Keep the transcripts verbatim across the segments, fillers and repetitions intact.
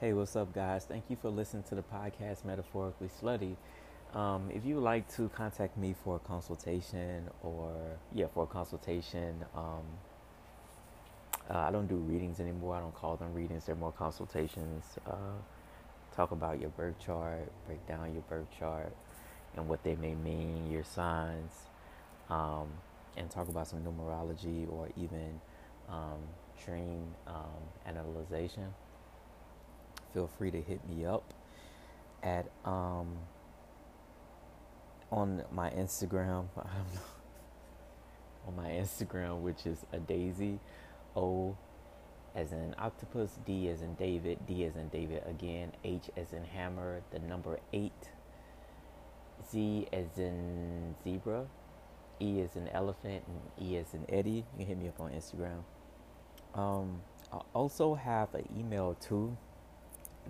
Hey, what's up, guys? Thank you for listening to the podcast Metaphorically Slutty. Um, if you would like to contact me for a consultation or, yeah, for a consultation, um, uh, I don't do readings anymore. I don't call them readings. They're more consultations. Uh, talk about your birth chart, break down your birth chart and what they may mean, your signs, um, and talk about some numerology or even um, dream um, analyzation. Feel free to hit me up at um on my Instagram. I don't know, on my Instagram, which is a daisy, O as in octopus, D as in David, D as in David again, H as in hammer, the number eight, Z as in zebra, E as in elephant, and E as in Eddie. You can hit me up on Instagram. Um, I also have an email too.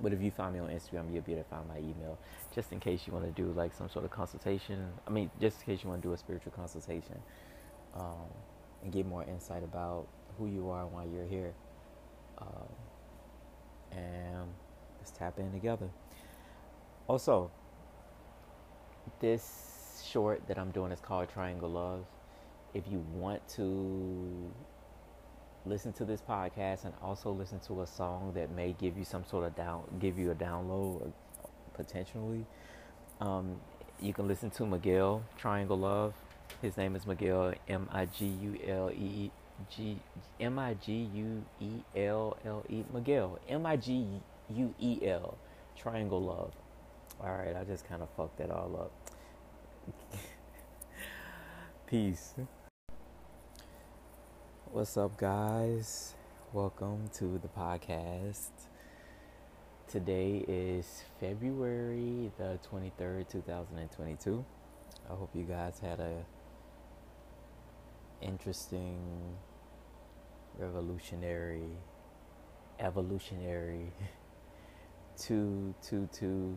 But if you find me on Instagram, you'll be able to find my email, just in case you want to do like some sort of consultation. I mean, just in case you want to do a spiritual consultation um, and get more insight about who you are and why you're here. Um, and let's tap in together. Also, this short that I'm doing is called Triangle Love. If you want to listen to this podcast and also listen to a song that may give you some sort of down, give you a download potentially. Um, you can listen to Miguel, Triangle Love. His name is Miguel, M I G U L E G M I G U E L L E, Miguel, M I G U E L, Triangle Love. All right, I just kind of fucked that all up. Peace. What's up, guys? Welcome to the podcast. Today is February the twenty-third, two thousand twenty-two. I hope you guys had a interesting, revolutionary, evolutionary two, two, two,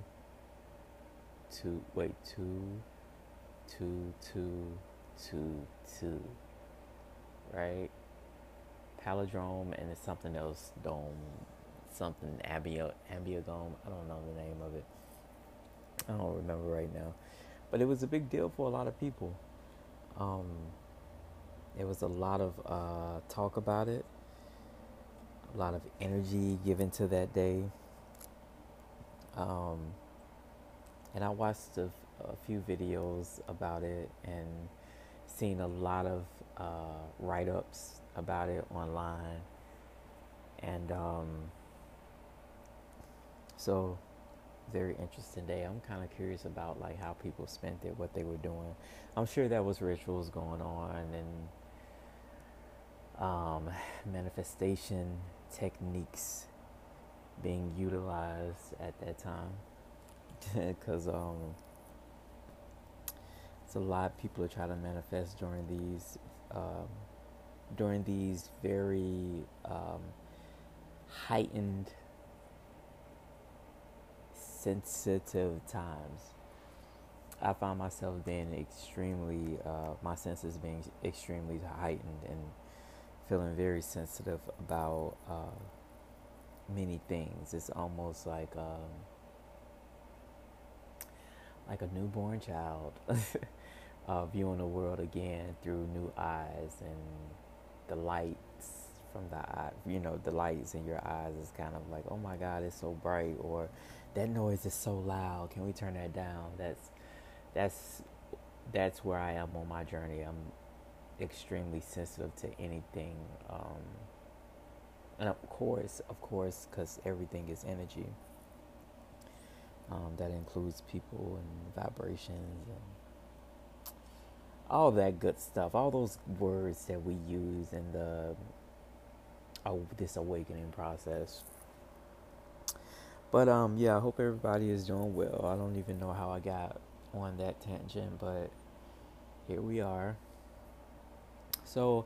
two, wait, two, two, two, two, two, right? Palindrome, and it's something else, dome, something, ambio, ambiodome, I don't know the name of it, I don't remember right now, but it was a big deal for a lot of people. Um, there was a lot of uh, talk about it, a lot of energy given to that day, um, and I watched a, a few videos about it, and seen a lot of uh, write-ups about it online, and um, so very interesting day. I'm kind of curious about like how people spent it, what they were doing. I'm sure there was rituals going on and um, manifestation techniques being utilized at that time, because um, it's a lot of people are trying to manifest during these. Um, during these very um, heightened, sensitive times. I found myself being extremely, uh, my senses being extremely heightened and feeling very sensitive about uh, many things. It's almost like um, like a newborn child uh, viewing the world again through new eyes, and the lights from the eye, you know, the lights in your eyes is kind of like, oh my God, it's so bright, or that noise is so loud. Can we turn that down? That's that's that's where I am on my journey. I'm extremely sensitive to anything, um, and of course, of course, because everything is energy. Um, that includes people and vibrations and all that good stuff, all those words that we use in the oh, this awakening process. But um, yeah, I hope everybody is doing well. I don't even know how I got on that tangent, but here we are. So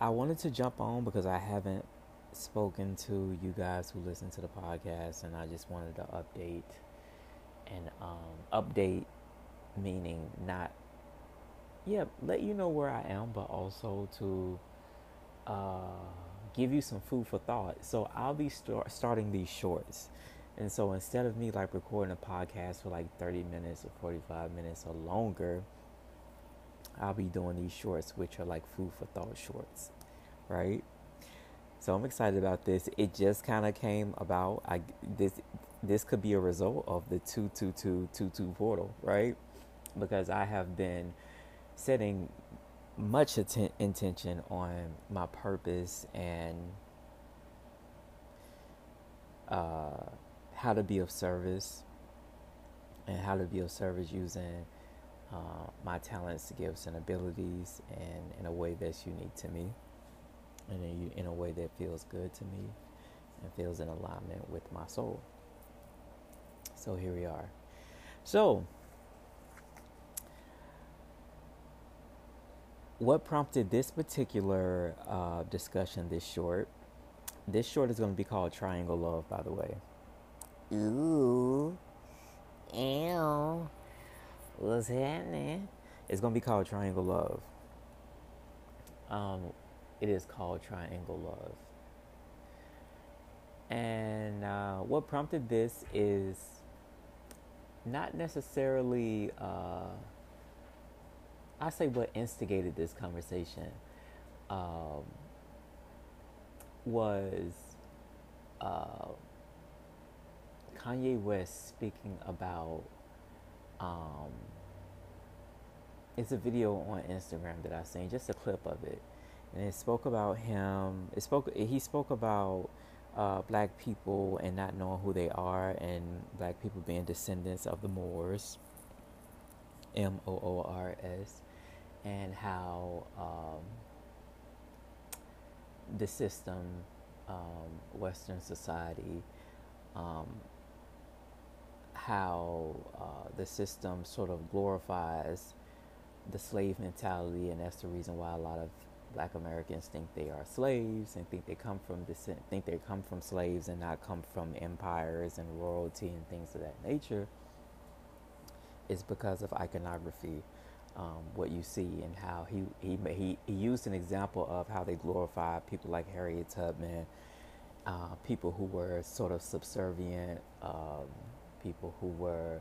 I wanted to jump on because I haven't spoken to you guys who listen to the podcast, and I just wanted to update and um, update, meaning not. Yeah, let you know where I am, but also to uh, give you some food for thought. So I'll be start- starting these shorts. And so instead of me like recording a podcast for like thirty minutes or forty-five minutes or longer, I'll be doing these shorts, which are like food for thought shorts, right? So I'm excited about this. It just kind of came about. I this this could be a result of the two two two two two portal, right? Because I have been setting much atten- intention on my purpose and uh, how to be of service, and how to be of service using Uh, my talents, gifts, and abilities, and in a way that's unique to me, and in, in a way that feels good to me and feels in alignment with my soul. So here we are. So what prompted this particular uh, discussion, this short? This short is going to be called Triangle Love, by the way. Ooh. Ew. What's happening? It's going to be called Triangle Love. Um, it is called Triangle Love. And uh, what prompted this is not necessarily, uh, I say what instigated this conversation um, was uh, Kanye West speaking about Um, it's a video on Instagram that I seen, just a clip of it, and it spoke about him. It spoke. He spoke about uh, black people and not knowing who they are, and black people being descendants of the Moors, M O O R S, and how um, the system, um, Western society, um, how uh, the system sort of glorifies the slave mentality, and that's the reason why a lot of black Americans think they are slaves and think they come from descent, think they come from slaves and not come from empires and royalty and things of that nature, is because of iconography, um, what you see, and how he, he, he, he used an example of how they glorify people like Harriet Tubman, uh, people who were sort of subservient, um, people who were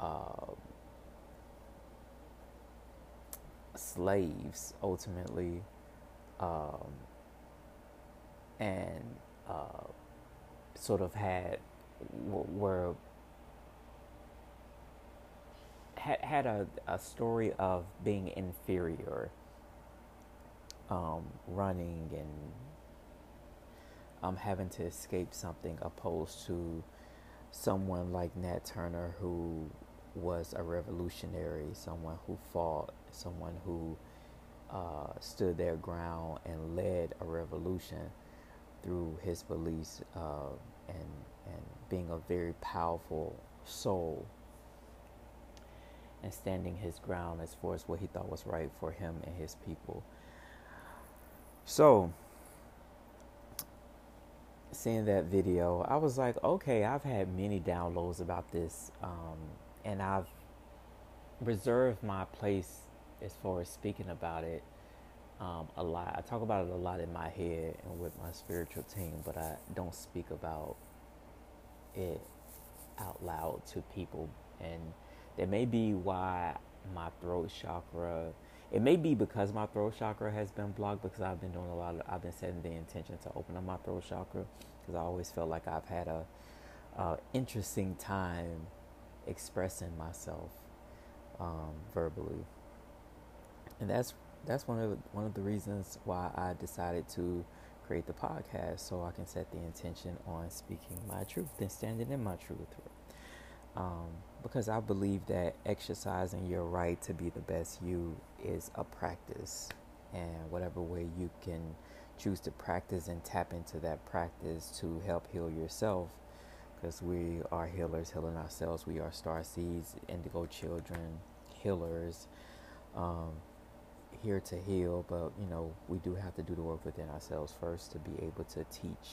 uh, slaves ultimately, um, and uh, sort of had were had had a, a story of being inferior, um, running and um, having to escape something, opposed to someone like Nat Turner, who was a revolutionary, someone who fought, someone who uh, stood their ground and led a revolution through his beliefs, uh, and and being a very powerful soul and standing his ground as far as what he thought was right for him and his people. So seeing that video, I was like, okay, I've had many downloads about this, um, and I've reserved my place as far as speaking about it um, a lot. I talk about it a lot in my head and with my spiritual team, but I don't speak about it out loud to people. And that may be why my throat chakra, it may be because my throat chakra has been blocked, because I've been doing a lot of, I've been setting the intention to open up my throat chakra, because I always felt like I've had a, a interesting time expressing myself um, verbally, and that's that's one of the, one of the reasons why I decided to create the podcast, so I can set the intention on speaking my truth and standing in my truth. Um, because I believe that exercising your right to be the best you is a practice, and whatever way you can choose to practice and tap into that practice to help heal yourself, because we are healers healing ourselves. We are star seeds, indigo children, healers, um, here to heal, but you know, we do have to do the work within ourselves first to be able to teach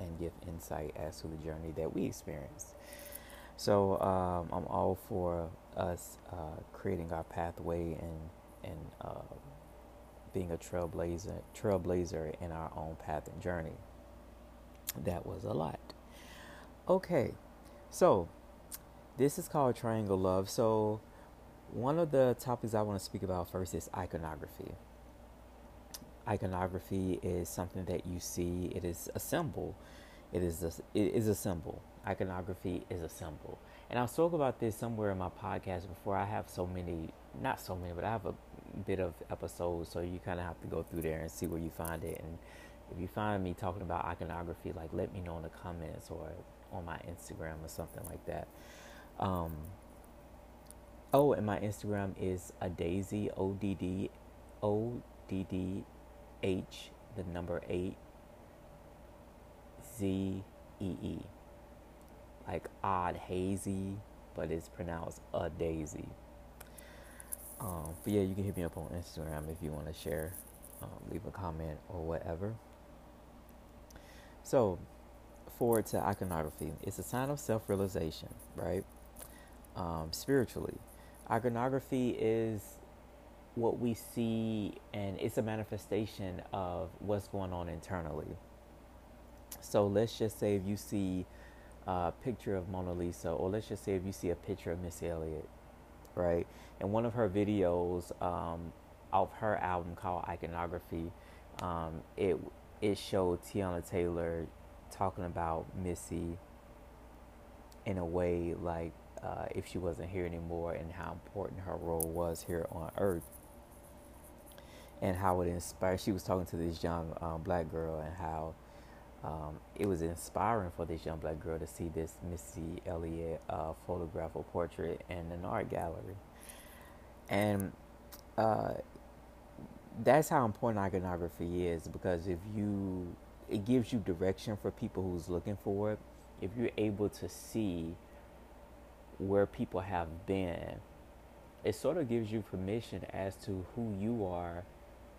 and give insight as to the journey that we experience. So um, I'm all for us uh, creating our pathway and and uh, being a trailblazer, trailblazer in our own path and journey. That was a lot. Okay, so this is called Triangle Love. So one of the topics I want to speak about first is iconography. Iconography is something that you see. It is a symbol. It is a, it is a symbol. Iconography is a symbol. And I spoke about this somewhere in my podcast before. I have so many, not so many, but I have a bit of episodes. So you kind of have to go through there and see where you find it. And if you find me talking about iconography, like let me know in the comments or on my Instagram or something like that. Um, oh, and my Instagram is a daisy, O D D, O D D H, the number eight, Z E E. Like odd hazy, but it's pronounced a daisy. Um, but yeah, you can hit me up on Instagram if you want to share, um, leave a comment or whatever. So, forward to iconography. It's a sign of self-realization, right? Um, spiritually, iconography is what we see, and it's a manifestation of what's going on internally. So let's just say if you see a picture of Mona Lisa, or let's just say if you see a picture of Missy Elliott, right? And one of her videos um, of her album called Iconography, um, it it showed Tiana Taylor talking about Missy in a way like uh, if she wasn't here anymore, and how important her role was here on Earth, and how it inspired. She was talking to this young um, black girl, and how um, it was inspiring for this young black girl to see this Missy Elliott uh, photograph or portrait in an art gallery. And uh, that's how important iconography is, because if you it gives you direction for people who's looking for it. If you're able to see where people have been, it sort of gives you permission as to who you are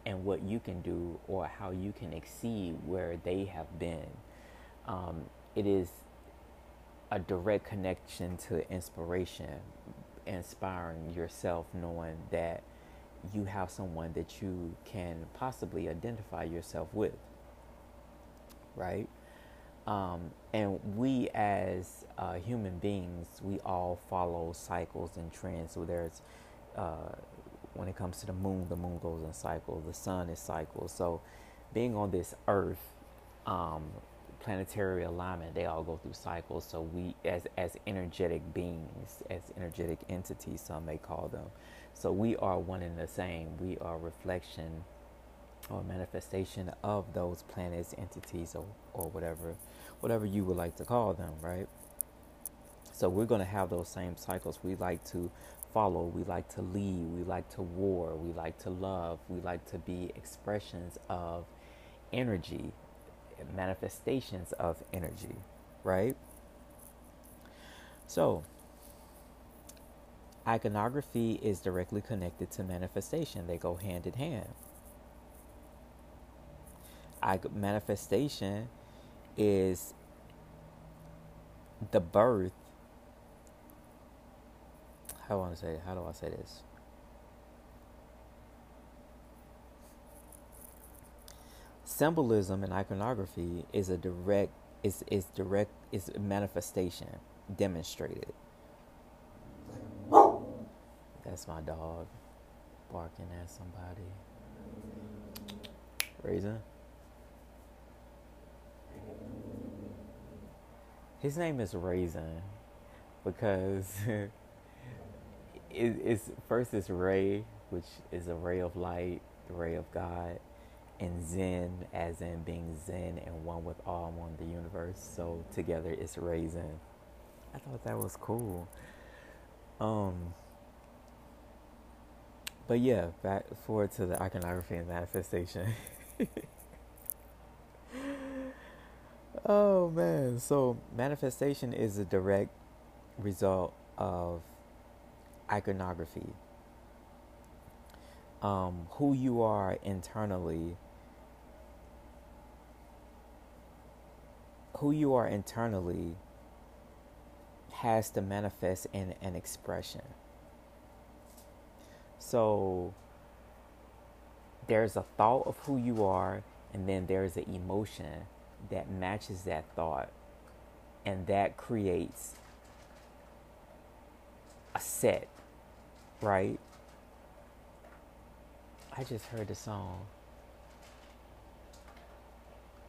and what you can do, or how you can exceed where they have been. Um, it is a direct connection to inspiration, inspiring yourself, knowing that you have someone that you can possibly identify yourself with. Right? Um, and we as uh, human beings, we all follow cycles and trends. So there's, uh, when it comes to the moon, the moon goes in cycles. The sun is cycles. So being on this earth, um, planetary alignment, they all go through cycles. So we as, as energetic beings, as energetic entities, some may call them. So we are one and the same. We are reflection or manifestation of those planets, entities, or, or whatever whatever you would like to call them, right? So we're going to have those same cycles. We like to follow, we like to lead, we like to war, we like to love, we like to be expressions of energy, manifestations of energy, right? So iconography is directly connected to manifestation. They go hand in hand. I, manifestation is the birth. How do I want to say it? How do I say this? Symbolism and iconography is a direct is is direct is manifestation demonstrated. That's my dog barking at somebody. Raisin. His name is Raisin because it, it's first it's Ray, which is a ray of light, the ray of God, and Zen, as in being Zen and one with all, one the universe. So together it's Raisin. I thought that was cool. Um. But yeah, back forward to the iconography and manifestation. Oh, man. So manifestation is a direct result of iconography. Um, who you are internally. Who you are internally has to manifest in an expression. So there's a thought of who you are, and then there's an emotion that matches that thought, and that creates a set, right? I just heard the song.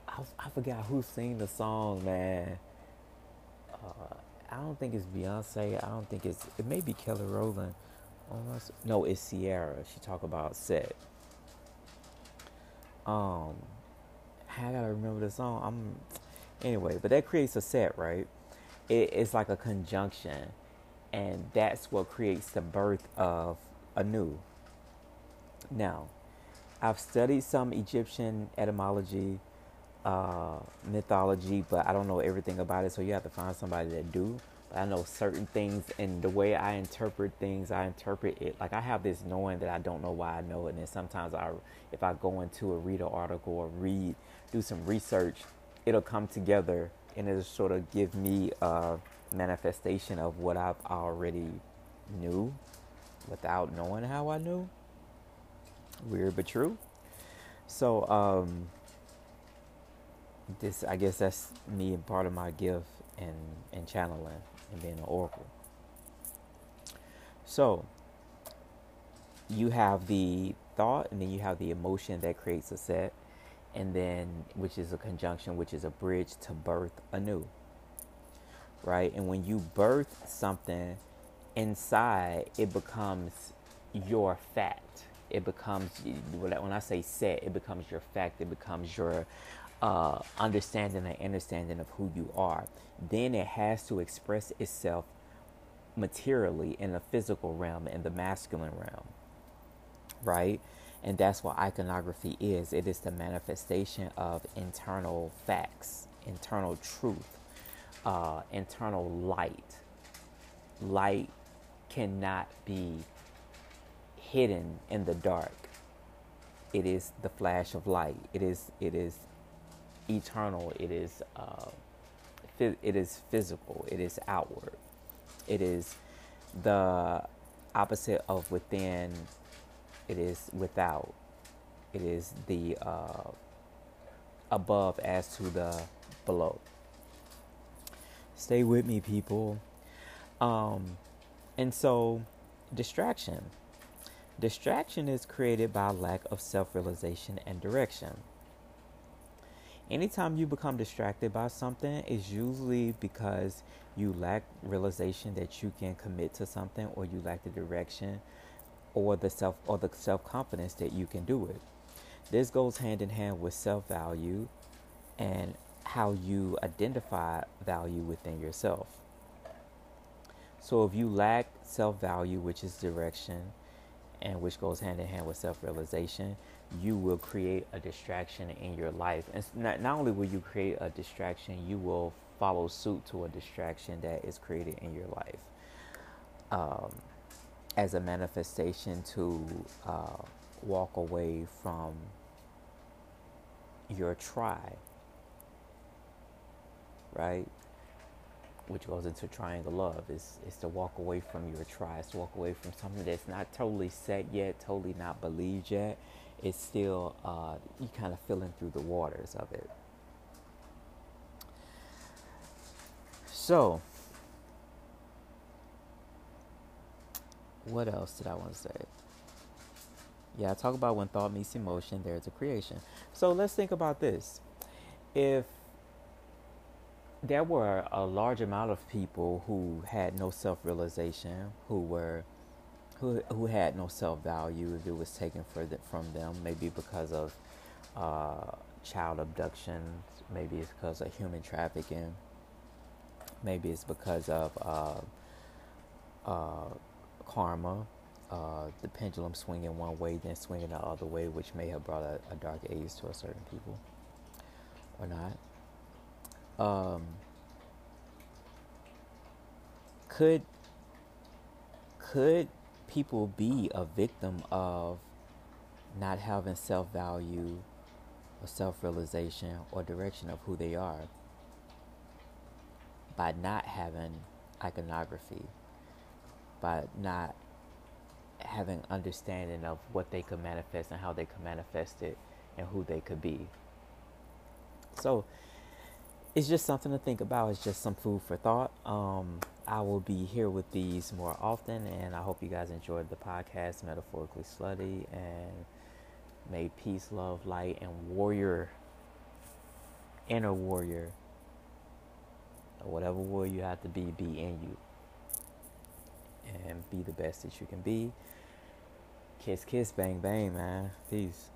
I, I forgot who sang the song, man. Uh, I don't think it's Beyonce. I don't think it's... It may be Kelly Rowland. Almost, no, it's Sierra. She talk about set. Um, I gotta remember the song. I'm anyway, but that creates a set, right? It, it's like a conjunction, and that's what creates the birth of anew. Now, I've studied some Egyptian etymology, uh, mythology, but I don't know everything about it. So you have to find somebody that do. But I know certain things, and the way I interpret things, I interpret it. Like I have this knowing that I don't know why I know it. And then sometimes I, if I go into a read an article or read, do some research, it'll come together and it'll sort of give me a manifestation of what I've already knew without knowing how I knew. Weird but true. So um, this, I guess that's me and part of my gift and, and channeling and being an oracle. So you have the thought, and then you have the emotion that creates a set, and then which is a conjunction, which is a bridge to birth anew, right? And when you birth something inside, it becomes your fact. It becomes, when I say set, it becomes your fact. It becomes your uh, understanding and understanding of who you are. Then it has to express itself materially in the physical realm, in the masculine realm, right? And that's what iconography is. It is the manifestation of internal facts, internal truth, uh, internal light. Light cannot be hidden in the dark. It is the flash of light. It is it is eternal. It is uh, it is physical. It is outward. It is the opposite of within. It is without. It is the uh, above as to the below. Stay with me, people. Um, and so, distraction. Distraction is created by lack of self-realization and direction. Anytime you become distracted by something, it's usually because you lack realization that you can commit to something, or you lack the direction or the self or the self-confidence that you can do it. This goes hand in hand with self-value and how you identify value within yourself. So if you lack self-value, which is direction, and which goes hand in hand with self-realization, you will create a distraction in your life. And not, not only will you create a distraction, you will follow suit to a distraction that is created in your life um, as a manifestation to uh, walk away from your tribe, right? Which goes into triangle love, is, is to walk away from your tribe, to walk away from something that's not totally set yet, totally not believed yet. It's still, uh, you kind of feeling through the waters of it. So, what else did I want to say? Yeah, I talk about when thought meets emotion, there's a creation. So let's think about this. If there were a large amount of people who had no self-realization, who were, who who had no self-value, if it was taken for the, from them, maybe because of uh, child abductions, maybe it's because of human trafficking, maybe it's because of uh, uh, karma, uh, the pendulum swinging one way, then swinging the other way, which may have brought a, a dark age to a certain people, or not. Um, could, could people be a victim of not having self-value or self-realization or direction of who they are by not having iconography, by not having understanding of what they could manifest and how they could manifest it and who they could be? So it's just something to think about. It's just some food for thought. Um, I will be here with these more often, and I hope you guys enjoyed the podcast, Metaphorically Slutty, and may peace, love, light, and warrior, inner warrior, or whatever warrior you have to be, be in you, and be the best that you can be. Kiss, kiss, bang, bang, man. Peace.